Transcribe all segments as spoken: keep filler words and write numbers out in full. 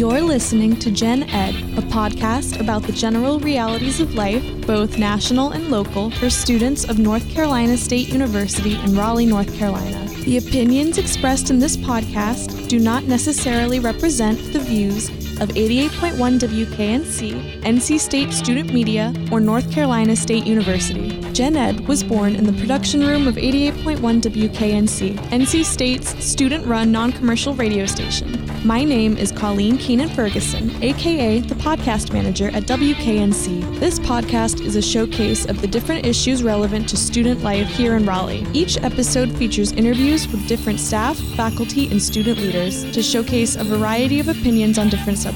You're listening to Gen Ed, a podcast about the general realities of life, both national and local, for students of North Carolina State University in Raleigh, North Carolina. The opinions expressed in this podcast do not necessarily represent the views of eighty-eight point one W K N C, N C State Student Media, or North Carolina State University. Gen Ed was born in the production room of eighty-eight point one W K N C, N C State's student-run non-commercial radio station. My name is Colleen Keenan-Ferguson, aka the podcast manager at W K N C. This podcast is a showcase of the different issues relevant to student life here in Raleigh. Each episode features interviews with different staff, faculty, and student leaders to showcase a variety of opinions on different subjects.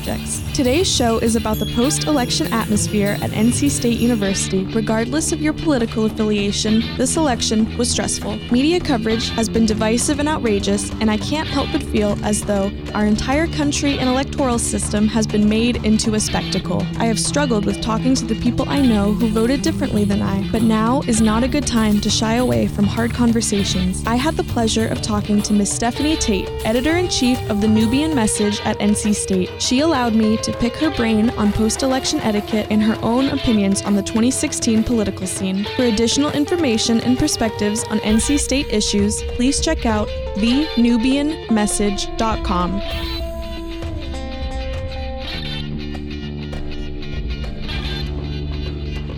Today's show is about the post-election atmosphere at N C State University. Regardless of your political affiliation, this election was stressful. Media coverage has been divisive and outrageous, and I can't help but feel as though our entire country and electoral system has been made into a spectacle. I have struggled with talking to the people I know who voted differently than I, but now is not a good time to shy away from hard conversations. I had the pleasure of talking to Miz Stephanie Tate, editor-in-chief of The Nubian Message at N C State. She allowed me to pick her brain on post-election etiquette and her own opinions on the twenty sixteen political scene. For additional information and perspectives on N C State issues, please check out the nubian message dot com.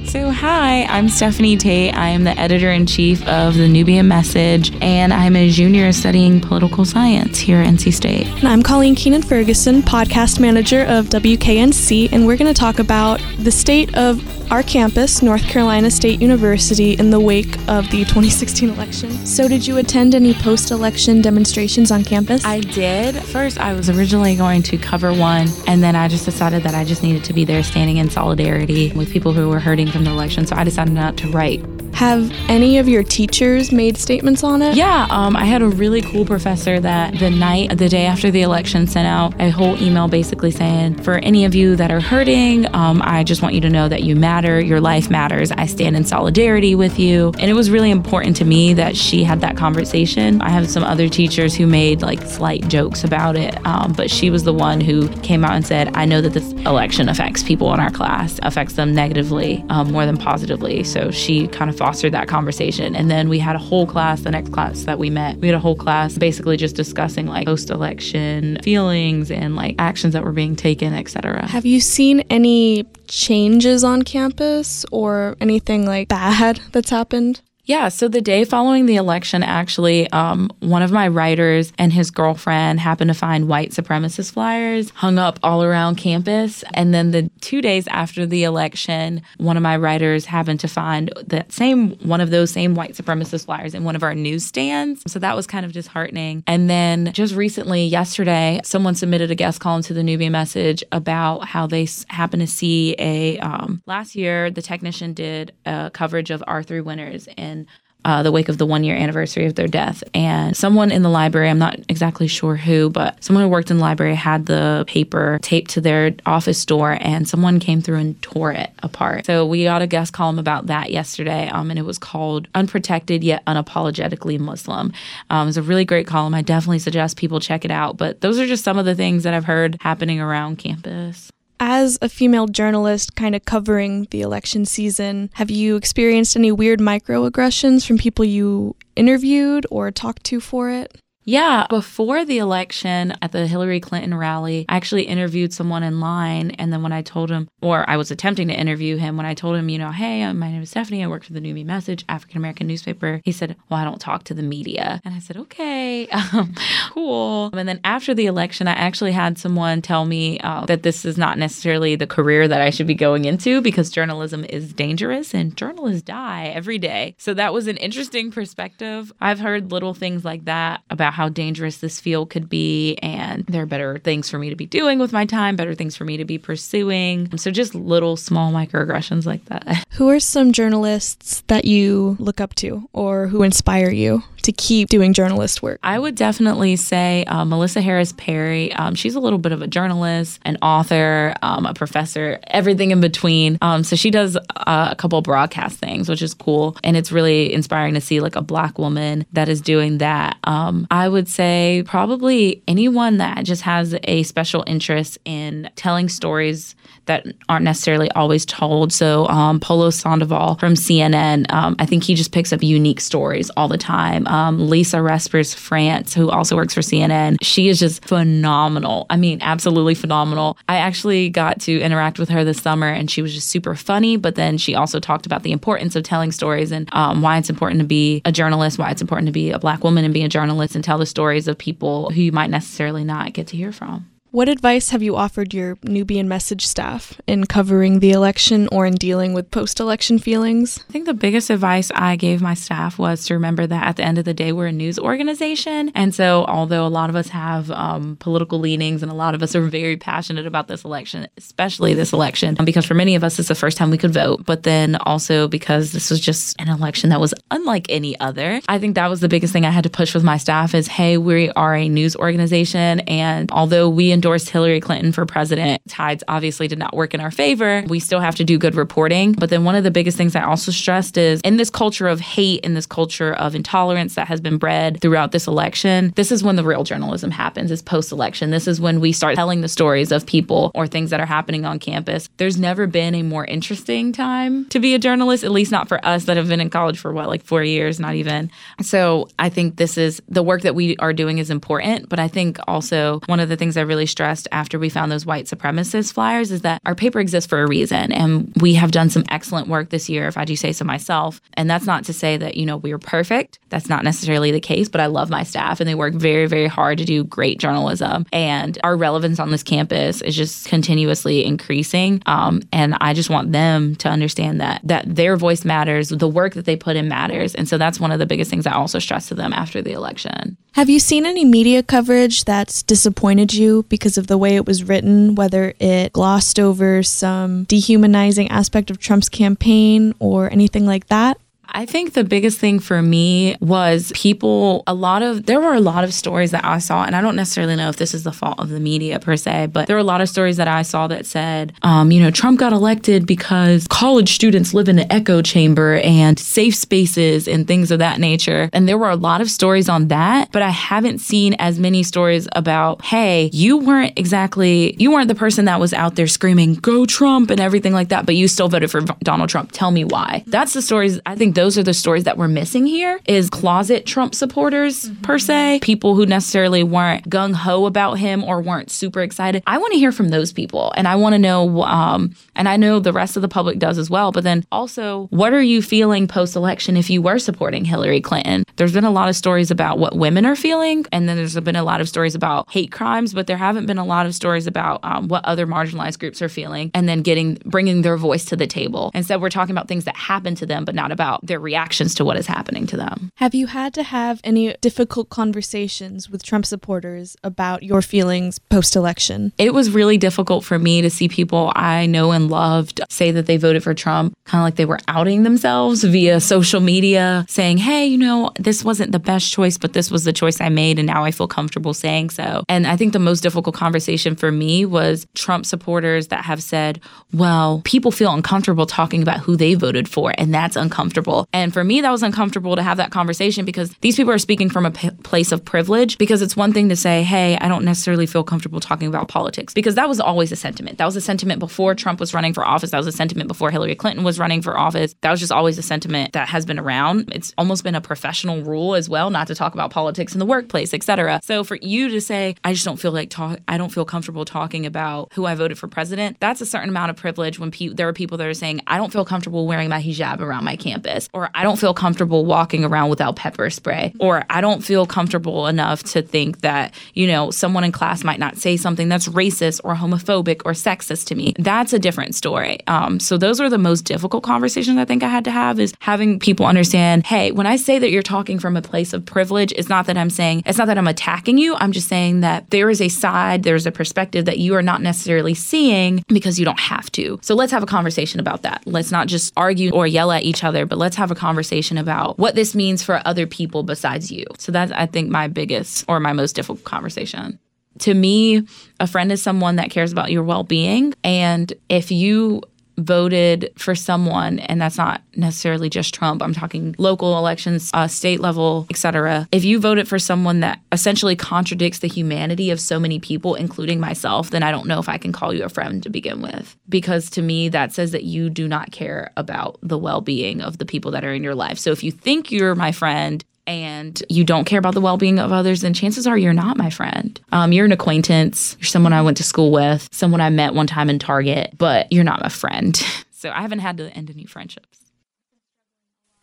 So hi, I'm Stephanie Tate. I am the editor-in-chief of The Nubian Message, and I'm a junior studying political science here at N C State. And I'm Colleen Keenan-Ferguson, podcast manager of W K N C, and we're going to talk about the state of our campus, North Carolina State University, in the wake of the twenty sixteen election. So did you attend any post-election demonstrations on campus? I did. First, I was originally going to cover one, and then I just decided that I just needed to be there standing in solidarity with people who were hurting from the election, so I decided not to write. Have any of your teachers made statements on it? Yeah, um, I had a really cool professor that the night, the day after the election, sent out a whole email basically saying, for any of you that are hurting, um, I just want you to know that you matter, your life matters, I stand in solidarity with you. And it was really important to me that she had that conversation. I have some other teachers who made like slight jokes about it, um, but she was the one who came out and said, I know that this election affects people in our class, affects them negatively um, more than positively. So she kind of fostered that conversation. And then we had a whole class, the next class that we met, we had a whole class basically just discussing like post-election feelings and like actions that were being taken, et cetera. Have you seen any changes on campus or anything like bad that's happened? Yeah, so the day following the election, actually, um, one of my writers and his girlfriend happened to find white supremacist flyers hung up all around campus. And then the two days after the election, one of my writers happened to find that same one of those same white supremacist flyers in one of our newsstands. So that was kind of disheartening. And then just recently, yesterday, someone submitted a guest column to the Nubian Message about how they happened to see a, um, last year, The Technician did uh, coverage of Arthur Winters and Uh, the wake of the one-year anniversary of their death. And someone in the library, I'm not exactly sure who, but someone who worked in the library had the paper taped to their office door, and someone came through and tore it apart. So we got a guest column about that yesterday, um, and it was called Unprotected Yet Unapologetically Muslim. Um, it's a really great column. I definitely suggest people check it out. But those are just some of the things that I've heard happening around campus. As a female journalist kind of covering the election season, have you experienced any weird microaggressions from people you interviewed or talked to for it? Yeah, before the election at the Hillary Clinton rally, I actually interviewed someone in line. And then when I told him, or I was attempting to interview him, when I told him, you know, hey, my name is Stephanie, I work for the Nubian Message, African-American newspaper, he said, well, I don't talk to the media. And I said, okay, um, cool. And then after the election, I actually had someone tell me uh, that this is not necessarily the career that I should be going into because journalism is dangerous and journalists die every day. So that was an interesting perspective. I've heard little things like that about how dangerous this field could be, and there are better things for me to be doing with my time, better things for me to be pursuing. So just little small microaggressions like that. Who are some journalists that you look up to or who inspire you to keep doing journalist work? I would definitely say uh, Melissa Harris-Perry. Um, she's a little bit of a journalist, an author, um, a professor, everything in between. Um, so she does uh, a couple of broadcast things, which is cool. And it's really inspiring to see like a Black woman that is doing that. Um, I would say probably anyone that just has a special interest in telling stories that aren't necessarily always told. So um, Polo Sandoval from C N N, um, I think he just picks up unique stories all the time. Um, Lisa Respers France, who also works for C N N, she is just phenomenal. I mean, absolutely phenomenal. I actually got to interact with her this summer, and she was just super funny, but then she also talked about the importance of telling stories and um, why it's important to be a journalist, why it's important to be a Black woman and be a journalist and tell the stories of people who you might necessarily not get to hear from. What advice have you offered your Nubian Message staff in covering the election or in dealing with post-election feelings? I think the biggest advice I gave my staff was to remember that at the end of the day, we're a news organization. And so although a lot of us have um, political leanings and a lot of us are very passionate about this election, especially this election, because for many of us, it's the first time we could vote. But then also because this was just an election that was unlike any other, I think that was the biggest thing I had to push with my staff is, hey, we are a news organization. And although we endorse endorsed Hillary Clinton for president, tides obviously did not work in our favor. We still have to do good reporting. But then one of the biggest things I also stressed is in this culture of hate, in this culture of intolerance that has been bred throughout this election, this is when the real journalism happens, is post-election. This is when we start telling the stories of people or things that are happening on campus. There's never been a more interesting time to be a journalist, at least not for us that have been in college for what, like four years, not even. So I think this is the work that we are doing is important. But I think also one of the things I really stressed after we found those white supremacist flyers is that our paper exists for a reason. And we have done some excellent work this year, if I do say so myself. And that's not to say that, you know, we are perfect. That's not necessarily the case, but I love my staff and they work very, very hard to do great journalism. And our relevance on this campus is just continuously increasing. Um, and I just want them to understand that that their voice matters, the work that they put in matters. And so that's one of the biggest things I also stressed to them after the election. Have you seen any media coverage that's disappointed you because Because of the way it was written, whether it glossed over some dehumanizing aspect of Trump's campaign or anything like that? I think the biggest thing for me was people, a lot of, there were a lot of stories that I saw, and I don't necessarily know if this is the fault of the media per se, but there were a lot of stories that I saw that said, um, you know, Trump got elected because college students live in an echo chamber and safe spaces and things of that nature. And there were a lot of stories on that, but I haven't seen as many stories about, hey, you weren't exactly, you weren't the person that was out there screaming, go Trump and everything like that, but you still voted for Donald Trump. Tell me why. That's the stories, I think. Those are the stories that we're missing here is closet Trump supporters, mm-hmm. per se, people who necessarily weren't gung-ho about him or weren't super excited. I want to hear from those people. And I want to know, um, and I know the rest of the public does as well, but then also, what are you feeling post-election if you were supporting Hillary Clinton? There's been a lot of stories about what women are feeling, and then there's been a lot of stories about hate crimes, but there haven't been a lot of stories about um, what other marginalized groups are feeling and then getting bringing their voice to the table. Instead, we're talking about things that happen to them, but not about their reactions to what is happening to them. Have you had to have any difficult conversations with Trump supporters about your feelings post-election? It was really difficult for me to see people I know and loved say that they voted for Trump, kind of like they were outing themselves via social media, saying, hey, you know, this wasn't the best choice, but this was the choice I made, and now I feel comfortable saying so. And I think the most difficult conversation for me was Trump supporters that have said, well, people feel uncomfortable talking about who they voted for, and that's uncomfortable. And for me, that was uncomfortable to have that conversation because these people are speaking from a p- place of privilege, because it's one thing to say, hey, I don't necessarily feel comfortable talking about politics, because that was always a sentiment. That was a sentiment before Trump was running for office. That was a sentiment before Hillary Clinton was running for office. That was just always a sentiment that has been around. It's almost been a professional rule as well, not to talk about politics in the workplace, et cetera. So for you to say, I just don't feel like talk, I don't feel comfortable talking about who I voted for president, that's a certain amount of privilege when pe- there are people that are saying, I don't feel comfortable wearing my hijab around my campus. Or I don't feel comfortable walking around without pepper spray. Or I don't feel comfortable enough to think that, you know, someone in class might not say something that's racist or homophobic or sexist to me. That's a different story. Um, so those are the most difficult conversations I think I had to have, is having people understand, hey, when I say that you're talking from a place of privilege, it's not that I'm saying, it's not that I'm attacking you. I'm just saying that there is a side, there's a perspective that you are not necessarily seeing because you don't have to. So let's have a conversation about that. Let's not just argue or yell at each other, but let's let's have a conversation about what this means for other people besides you. So that's, I think, my biggest or my most difficult conversation. To me, a friend is someone that cares about your well-being. And if you voted for someone, and that's not necessarily just Trump, I'm talking local elections, uh, state level, et cetera. If you voted for someone that essentially contradicts the humanity of so many people, including myself, then I don't know if I can call you a friend to begin with. Because to me, that says that you do not care about the well-being of the people that are in your life. So if you think you're my friend, and you don't care about the well-being of others, then chances are you're not my friend. Um, you're an acquaintance. You're someone I went to school with, someone I met one time in Target, but you're not my friend. So I haven't had to end any friendships.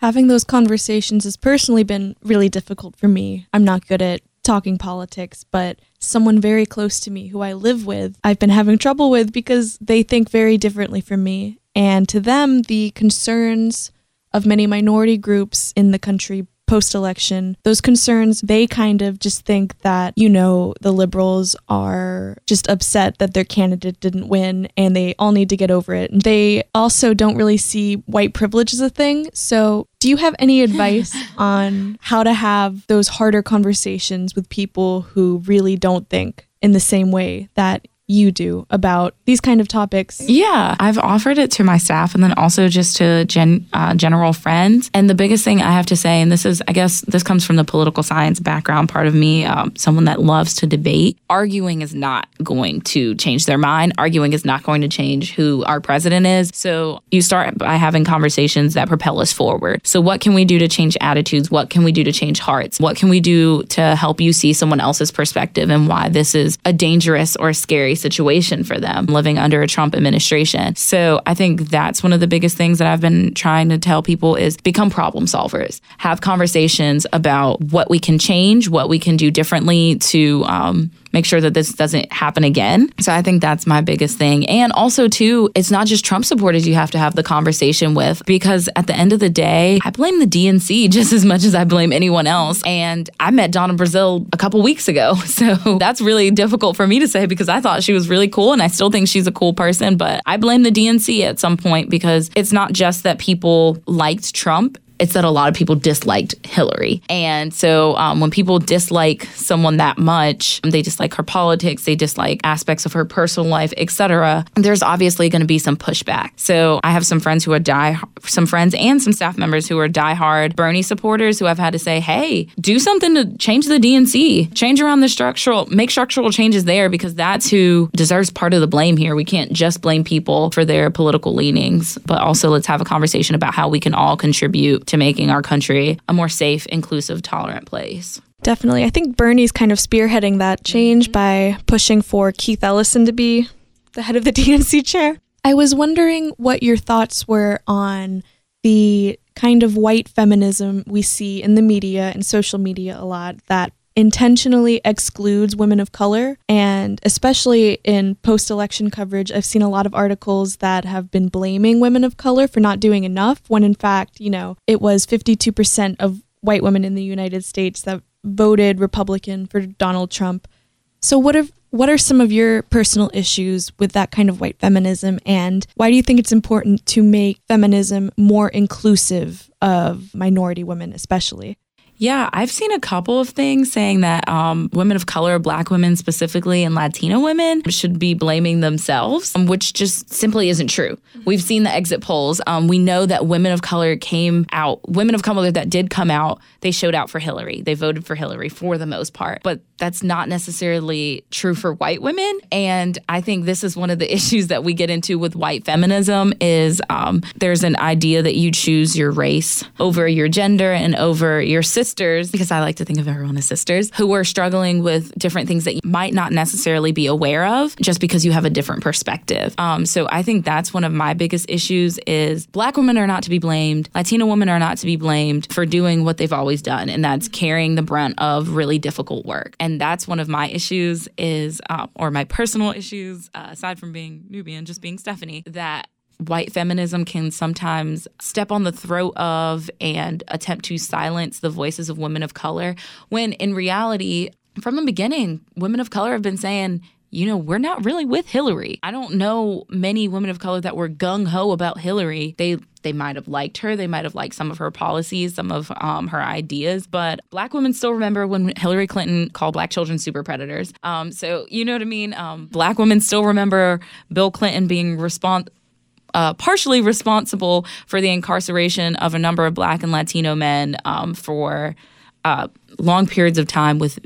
Having those conversations has personally been really difficult for me. I'm not good at talking politics, but someone very close to me who I live with, I've been having trouble with because they think very differently from me. And to them, the concerns of many minority groups in the country post-election, those concerns, they kind of just think that, you know, the liberals are just upset that their candidate didn't win and they all need to get over it. They also don't really see white privilege as a thing. So do you have any advice on how to have those harder conversations with people who really don't think in the same way that you do about these kind of topics? Yeah, I've offered it to my staff and then also just to gen, uh, general friends. And the biggest thing I have to say, and this is, I guess this comes from the political science background part of me, um, someone that loves to debate, arguing is not going to change their mind. Arguing is not going to change who our president is. So you start by having conversations that propel us forward. So what can we do to change attitudes? What can we do to change hearts? What can we do to help you see someone else's perspective and why this is a dangerous or scary situation for them living under a Trump administration? So I think that's one of the biggest things that I've been trying to tell people is become problem solvers. Have conversations about what we can change, what we can do differently to um, make sure that this doesn't happen again. So I think that's my biggest thing. And also, too, it's not just Trump supporters you have to have the conversation with, because at the end of the day, I blame the D N C just as much as I blame anyone else. And I met Donna Brazile a couple weeks ago. So that's really difficult for me to say because I thought she was really cool and I still think she's a cool person. But I blame the D N C at some point because it's not just that people liked Trump. It's that a lot of people disliked Hillary. And so um, when people dislike someone that much, they dislike her politics, they dislike aspects of her personal life, et cetera, there's obviously going to be some pushback. So I have some friends who are die, some friends and some staff members who are diehard Bernie supporters who I've had to say, hey, do something to change the D N C, change around the structural, make structural changes there, because that's who deserves part of the blame here. We can't just blame people for their political leanings, but also let's have a conversation about how we can all contribute to making our country a more safe, inclusive, tolerant place. Definitely. I think Bernie's kind of spearheading that change by pushing for Keith Ellison to be the head of the D N C chair. I was wondering what your thoughts were on the kind of white feminism we see in the media and social media a lot that intentionally excludes women of color. And especially in post-election coverage, I've seen a lot of articles that have been blaming women of color for not doing enough, when in fact, you know, it was fifty-two percent of white women in the United States that voted Republican for Donald Trump. So what are, what are some of your personal issues with that kind of white feminism? And why do you think it's important to make feminism more inclusive of minority women especially? Yeah, I've seen a couple of things saying that um, women of color, Black women specifically, and Latina women should be blaming themselves, um, which just simply isn't true. We've seen the exit polls. Um, we know that women of color came out, women of color that did come out, they showed out for Hillary. They voted for Hillary for the most part. But that's not necessarily true for white women. And I think this is one of the issues that we get into with white feminism is um, there's an idea that you choose your race over your gender and over your system. Sisters, because I like to think of everyone as sisters, who are struggling with different things that you might not necessarily be aware of just because you have a different perspective. Um, so I think that's one of my biggest issues is Black women are not to be blamed. Latina women are not to be blamed for doing what they've always done. And that's carrying the brunt of really difficult work. And that's one of my issues is, uh, or my personal issues, uh, aside from being Nubian, just being Stephanie, that white feminism can sometimes step on the throat of and attempt to silence the voices of women of color, when in reality, from the beginning, women of color have been saying, you know, we're not really with Hillary. I don't know many women of color that were gung-ho about Hillary. They They might have liked her. They might have liked some of her policies, some of um, her ideas. But black women still remember when Hillary Clinton called black children super predators. Um, so you know what I mean? Um, black women still remember Bill Clinton being respons- uh, partially responsible for the incarceration of a number of black and Latino men um, for uh, long periods of time with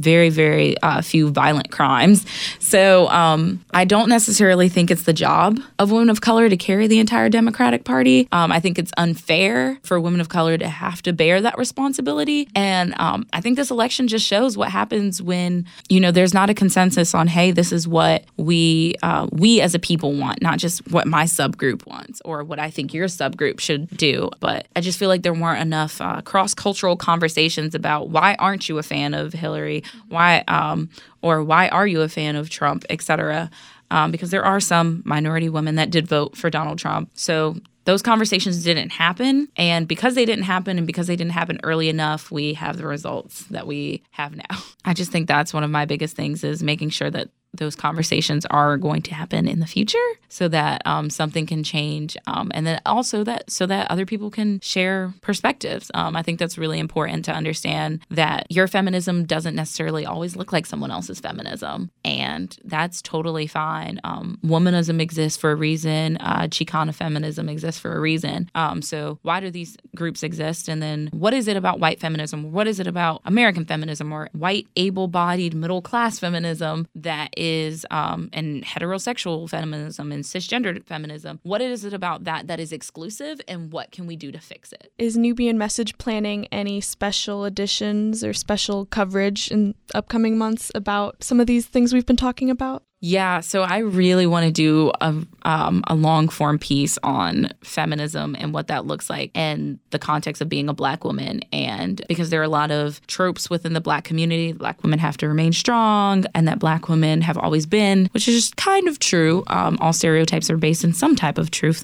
very, very uh, few violent crimes. So um, I don't necessarily think it's the job of women of color to carry the entire Democratic Party. Um, I think it's unfair for women of color to have to bear that responsibility. And um, I think this election just shows what happens when, you know, there's not a consensus on, hey, this is what we uh, we as a people want, not just what my subgroup wants or what I think your subgroup should do. But I just feel like there weren't enough uh, cross-cultural conversations about why aren't you a fan of Hillary? Why um, or why are you a fan of Trump, et cetera? Um, because there are some minority women that did vote for Donald Trump. So those conversations didn't happen. And because they didn't happen and because they didn't happen early enough, we have the results that we have now. I just think that's one of my biggest things is making sure that those conversations are going to happen in the future so that um, something can change. Um, and then also that so that other people can share perspectives. Um, I think that's really important to understand that your feminism doesn't necessarily always look like someone else's feminism. And that's totally fine. Um, womanism exists for a reason. Uh, Chicana feminism exists for a reason. Um, so why do these groups exist? And then what is it about white feminism? What is it about American feminism or white, able-bodied, middle-class feminism that is um, and heterosexual feminism and cisgendered feminism. What is it about that that is exclusive and what can we do to fix it? Is Nubian Message planning any special editions or special coverage in upcoming months about some of these things we've been talking about? Yeah, so I really want to do a, um, a long-form piece on feminism and what that looks like and the context of being a black woman. And because there are a lot of tropes within the black community, black women have to remain strong and that black women have always been, which is just kind of true. Um, all stereotypes are based in some type of truth,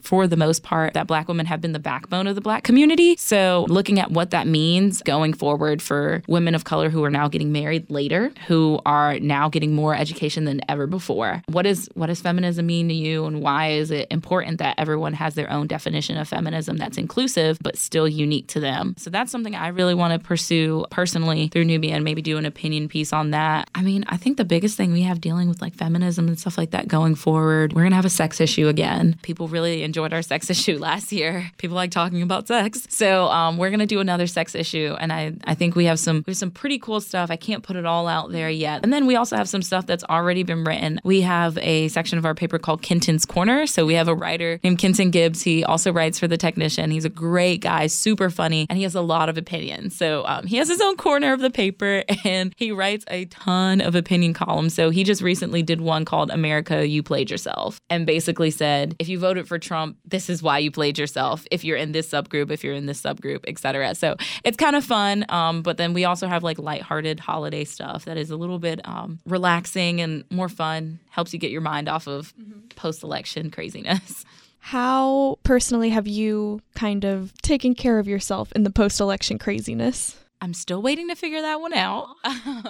for the most part, that black women have been the backbone of the black community. So looking at what that means going forward for women of color who are now getting married later, who are now getting more education than ever before. What is what does feminism mean to you and why is it important that everyone has their own definition of feminism that's inclusive but still unique to them? So that's something I really want to pursue personally through Nubian, maybe do an opinion piece on that. I mean, I think the biggest thing we have dealing with like feminism and stuff like that going forward, we're going to have a sex issue again. People really enjoyed our sex issue last year. People like talking about sex. So um, we're going to do another sex issue and I, I think we have some we have some pretty cool stuff. I can't put it all out there yet. And then we also have some stuff that's already been written. We have a section of our paper called Kenton's Corner. So we have a writer named Kenton Gibbs. He also writes for The Technician. He's a great guy, super funny, and he has a lot of opinions. So um, he has his own corner of the paper and he writes a ton of opinion columns. So he just recently did one called America, You Played Yourself and basically said, if you voted for Trump, this is why you played yourself. If you're in this subgroup, if you're in this subgroup, et cetera. So it's kind of fun. Um, but then we also have like lighthearted holiday stuff that is a little bit um, relaxing and more fun, helps you get your mind off of mm-hmm. post-election craziness. How personally have you kind of taken care of yourself in the post-election craziness? I'm still waiting to figure that one out.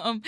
Um,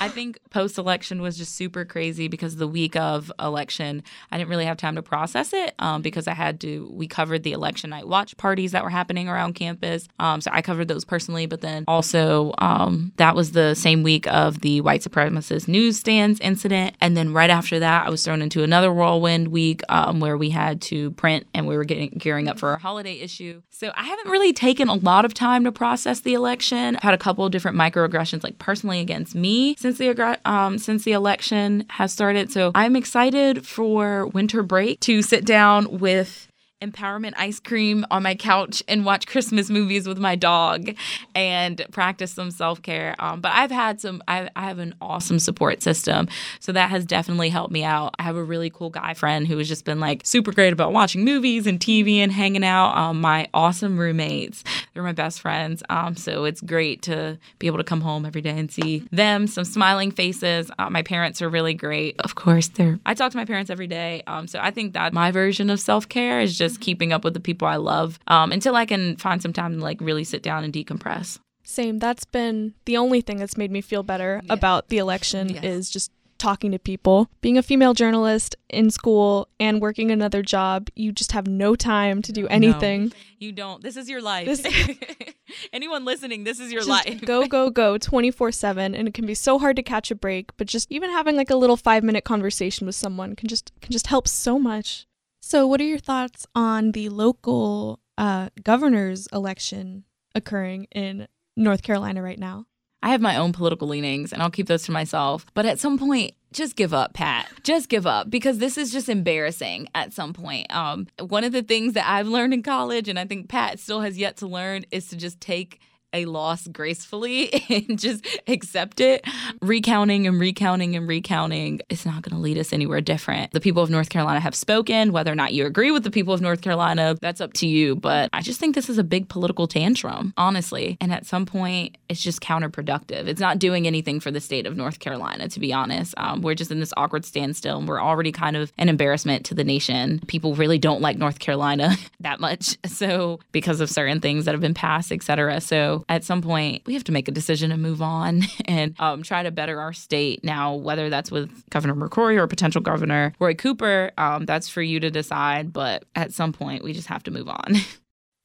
I think post-election was just super crazy because the week of election, I didn't really have time to process it um, because I had to, we covered the election night watch parties that were happening around campus. Um, so I covered those personally, but then also um, that was the same week of the white supremacist newsstands incident. And then right after that, I was thrown into another whirlwind week um, where we had to print and we were getting gearing up for our holiday issue. So I haven't really taken a lot of time to process the election. I've had a couple of different microaggressions, like personally against me, since the um, since the election has started. So I'm excited for winter break to sit down with empowerment ice cream on my couch and watch Christmas movies with my dog and practice some self-care. Um, but I've had some, I, I have an awesome support system. So that has definitely helped me out. I have a really cool guy friend who has just been like super great about watching movies and T V and hanging out. Um, my awesome roommates, they're my best friends. Um, so it's great to be able to come home every day and see them, some smiling faces. Uh, my parents are really great. Of course, they're, I talk to my parents every day. Um, so I think that my version of self-care is just keeping up with the people I love um, until I can find some time to like really sit down and decompress. Same. That's been the only thing that's made me feel better yeah. about the election yes. is just talking to people. Being a female journalist in school and working another job, you just have no time to do anything. No, you don't. This is your life. This, Anyone listening, this is your life. Go, go, go twenty-four seven. And it can be so hard to catch a break. But just even having like a little five minute conversation with someone can just can just help so much. So what are your thoughts on the local uh, governor's election occurring in North Carolina right now? I have my own political leanings, and I'll keep those to myself. But at some point, just give up, Pat. Just give up, because this is just embarrassing at some point. Um, one of the things that I've learned in college, and I think Pat still has yet to learn, is to just take a loss gracefully and just accept it. Recounting and recounting and recounting, it's not going to lead us anywhere different. The people of North Carolina have spoken. Whether or not you agree with the people of North Carolina, that's up to you. But I just think this is a big political tantrum, honestly. And at some point, it's just counterproductive. It's not doing anything for the state of North Carolina, to be honest. Um, we're just in this awkward standstill, and we're already kind of an embarrassment to the nation. People really don't like North Carolina that much, so because of certain things that have been passed, et cetera. So at some point, we have to make a decision and move on and um, try to better our state. Now, whether that's with Governor McCrory or potential Governor Roy Cooper, um, that's for you to decide. But at some point, we just have to move on.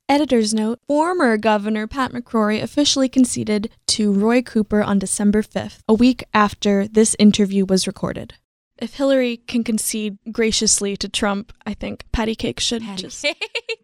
Editor's note, former Governor Pat McCrory officially conceded to Roy Cooper on December fifth, a week after this interview was recorded. If Hillary can concede graciously to Trump, I think Patty Cake should Patty just... Cake.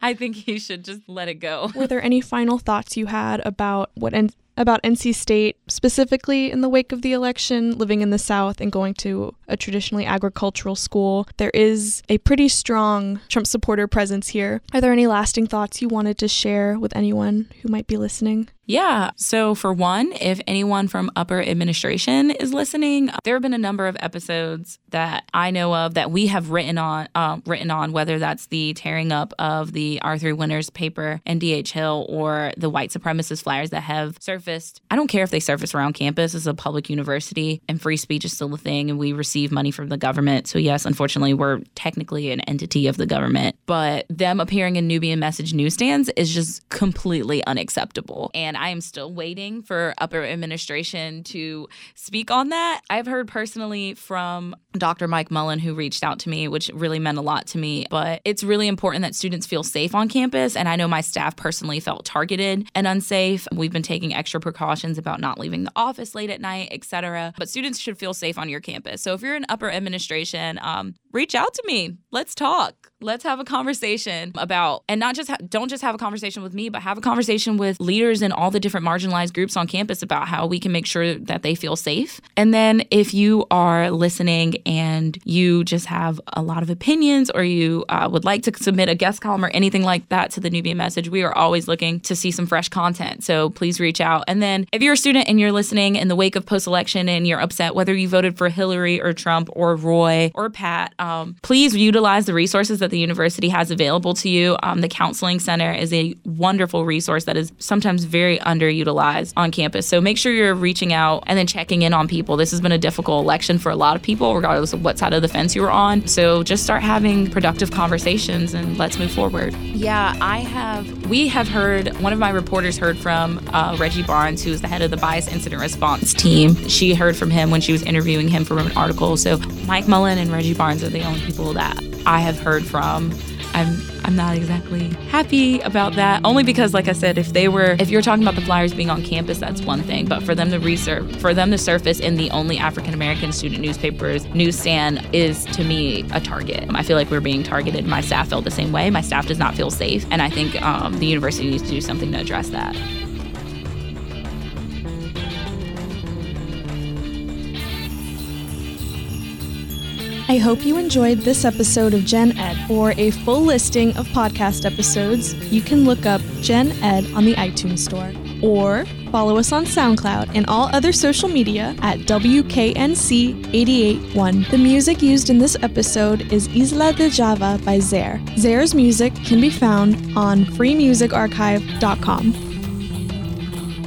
I think he should just let it go. Were there any final thoughts you had about what N- about N C State, specifically in the wake of the election, living in the South and going to a traditionally agricultural school? There is a pretty strong Trump supporter presence here. Are there any lasting thoughts you wanted to share with anyone who might be listening? Yeah. So for one, if anyone from upper administration is listening, there have been a number of episodes that I know of that we have written on, uh, written on whether that's the tearing up of the Arthur Winters paper and D H. Hill or the white supremacist flyers that have surfaced. I don't care if they surface around campus. It's a public university and free speech is still a thing, and we receive money from the government. So yes, unfortunately, we're technically an entity of the government, but them appearing in Nubian Message newsstands is just completely unacceptable. And I am still waiting for upper administration to speak on that. I've heard personally from Doctor Mike Mullen, who reached out to me, which really meant a lot to me. But it's really important that students feel safe on campus. And I know my staff personally felt targeted and unsafe. We've been taking extra precautions about not leaving the office late at night, et cetera. But students should feel safe on your campus. So if you're in upper administration, um, reach out to me. Let's talk. Let's have a conversation about, and not just ha- don't just have a conversation with me, but have a conversation with leaders in all the different marginalized groups on campus about how we can make sure that they feel safe. And then if you are listening and you just have a lot of opinions, or you uh, would like to submit a guest column or anything like that to the Nubian Message, we are always looking to see some fresh content. So please reach out. And then if you're a student and you're listening in the wake of post-election and you're upset whether you voted for Hillary or Trump or Roy or Pat, um, please utilize the resources that the university has available to you. Um, the Counseling Center is a wonderful resource that is sometimes very underutilized on campus. So make sure you're reaching out and then checking in on people. This has been a difficult election for a lot of people, regardless of what side of the fence you were on. So just start having productive conversations and let's move forward. Yeah, I have, we have heard, one of my reporters heard from uh, Reggie Barnes, who is the head of the Bias Incident Response team. She heard from him when she was interviewing him for an article. So Mike Mullen and Reggie Barnes are the only people that I have heard from. Um, I'm I'm not exactly happy about that, only because, like I said, if they were, if you're talking about the flyers being on campus, that's one thing. But for them to resurf, for them to surface in the only African American student newspapers newsstand is, to me, a target. I feel like we're being targeted. My staff felt the same way. My staff does not feel safe, and I think um, the university needs to do something to address that. I hope you enjoyed this episode of Gen Ed. For a full listing of podcast episodes, you can look up Gen Ed on the iTunes Store, or follow us on SoundCloud and all other social media at W K N C eighty-eight point one. The music used in this episode is Isla de Java by Zaire. Zaire's music can be found on free music archive dot com.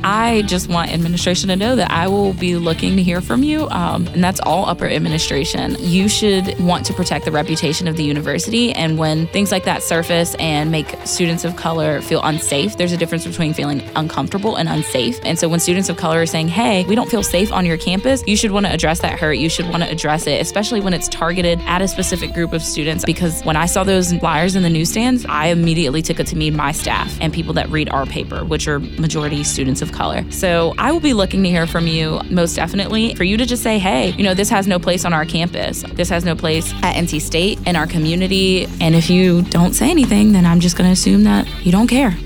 I just want administration to know that I will be looking to hear from you, um, and that's all upper administration. You should want to protect the reputation of the university, and when things like that surface and make students of color feel unsafe, there's a difference between feeling uncomfortable and unsafe. And so when students of color are saying, hey, we don't feel safe on your campus, you should want to address that hurt. You should want to address it, especially when it's targeted at a specific group of students, because when I saw those flyers in the newsstands, I immediately took it to me, my staff, and people that read our paper, which are majority students of color. So I will be looking to hear from you most definitely. For you to just say, hey, you know, this has no place on our campus. This has no place at N C State, in our community. And if you don't say anything, then I'm just going to assume that you don't care.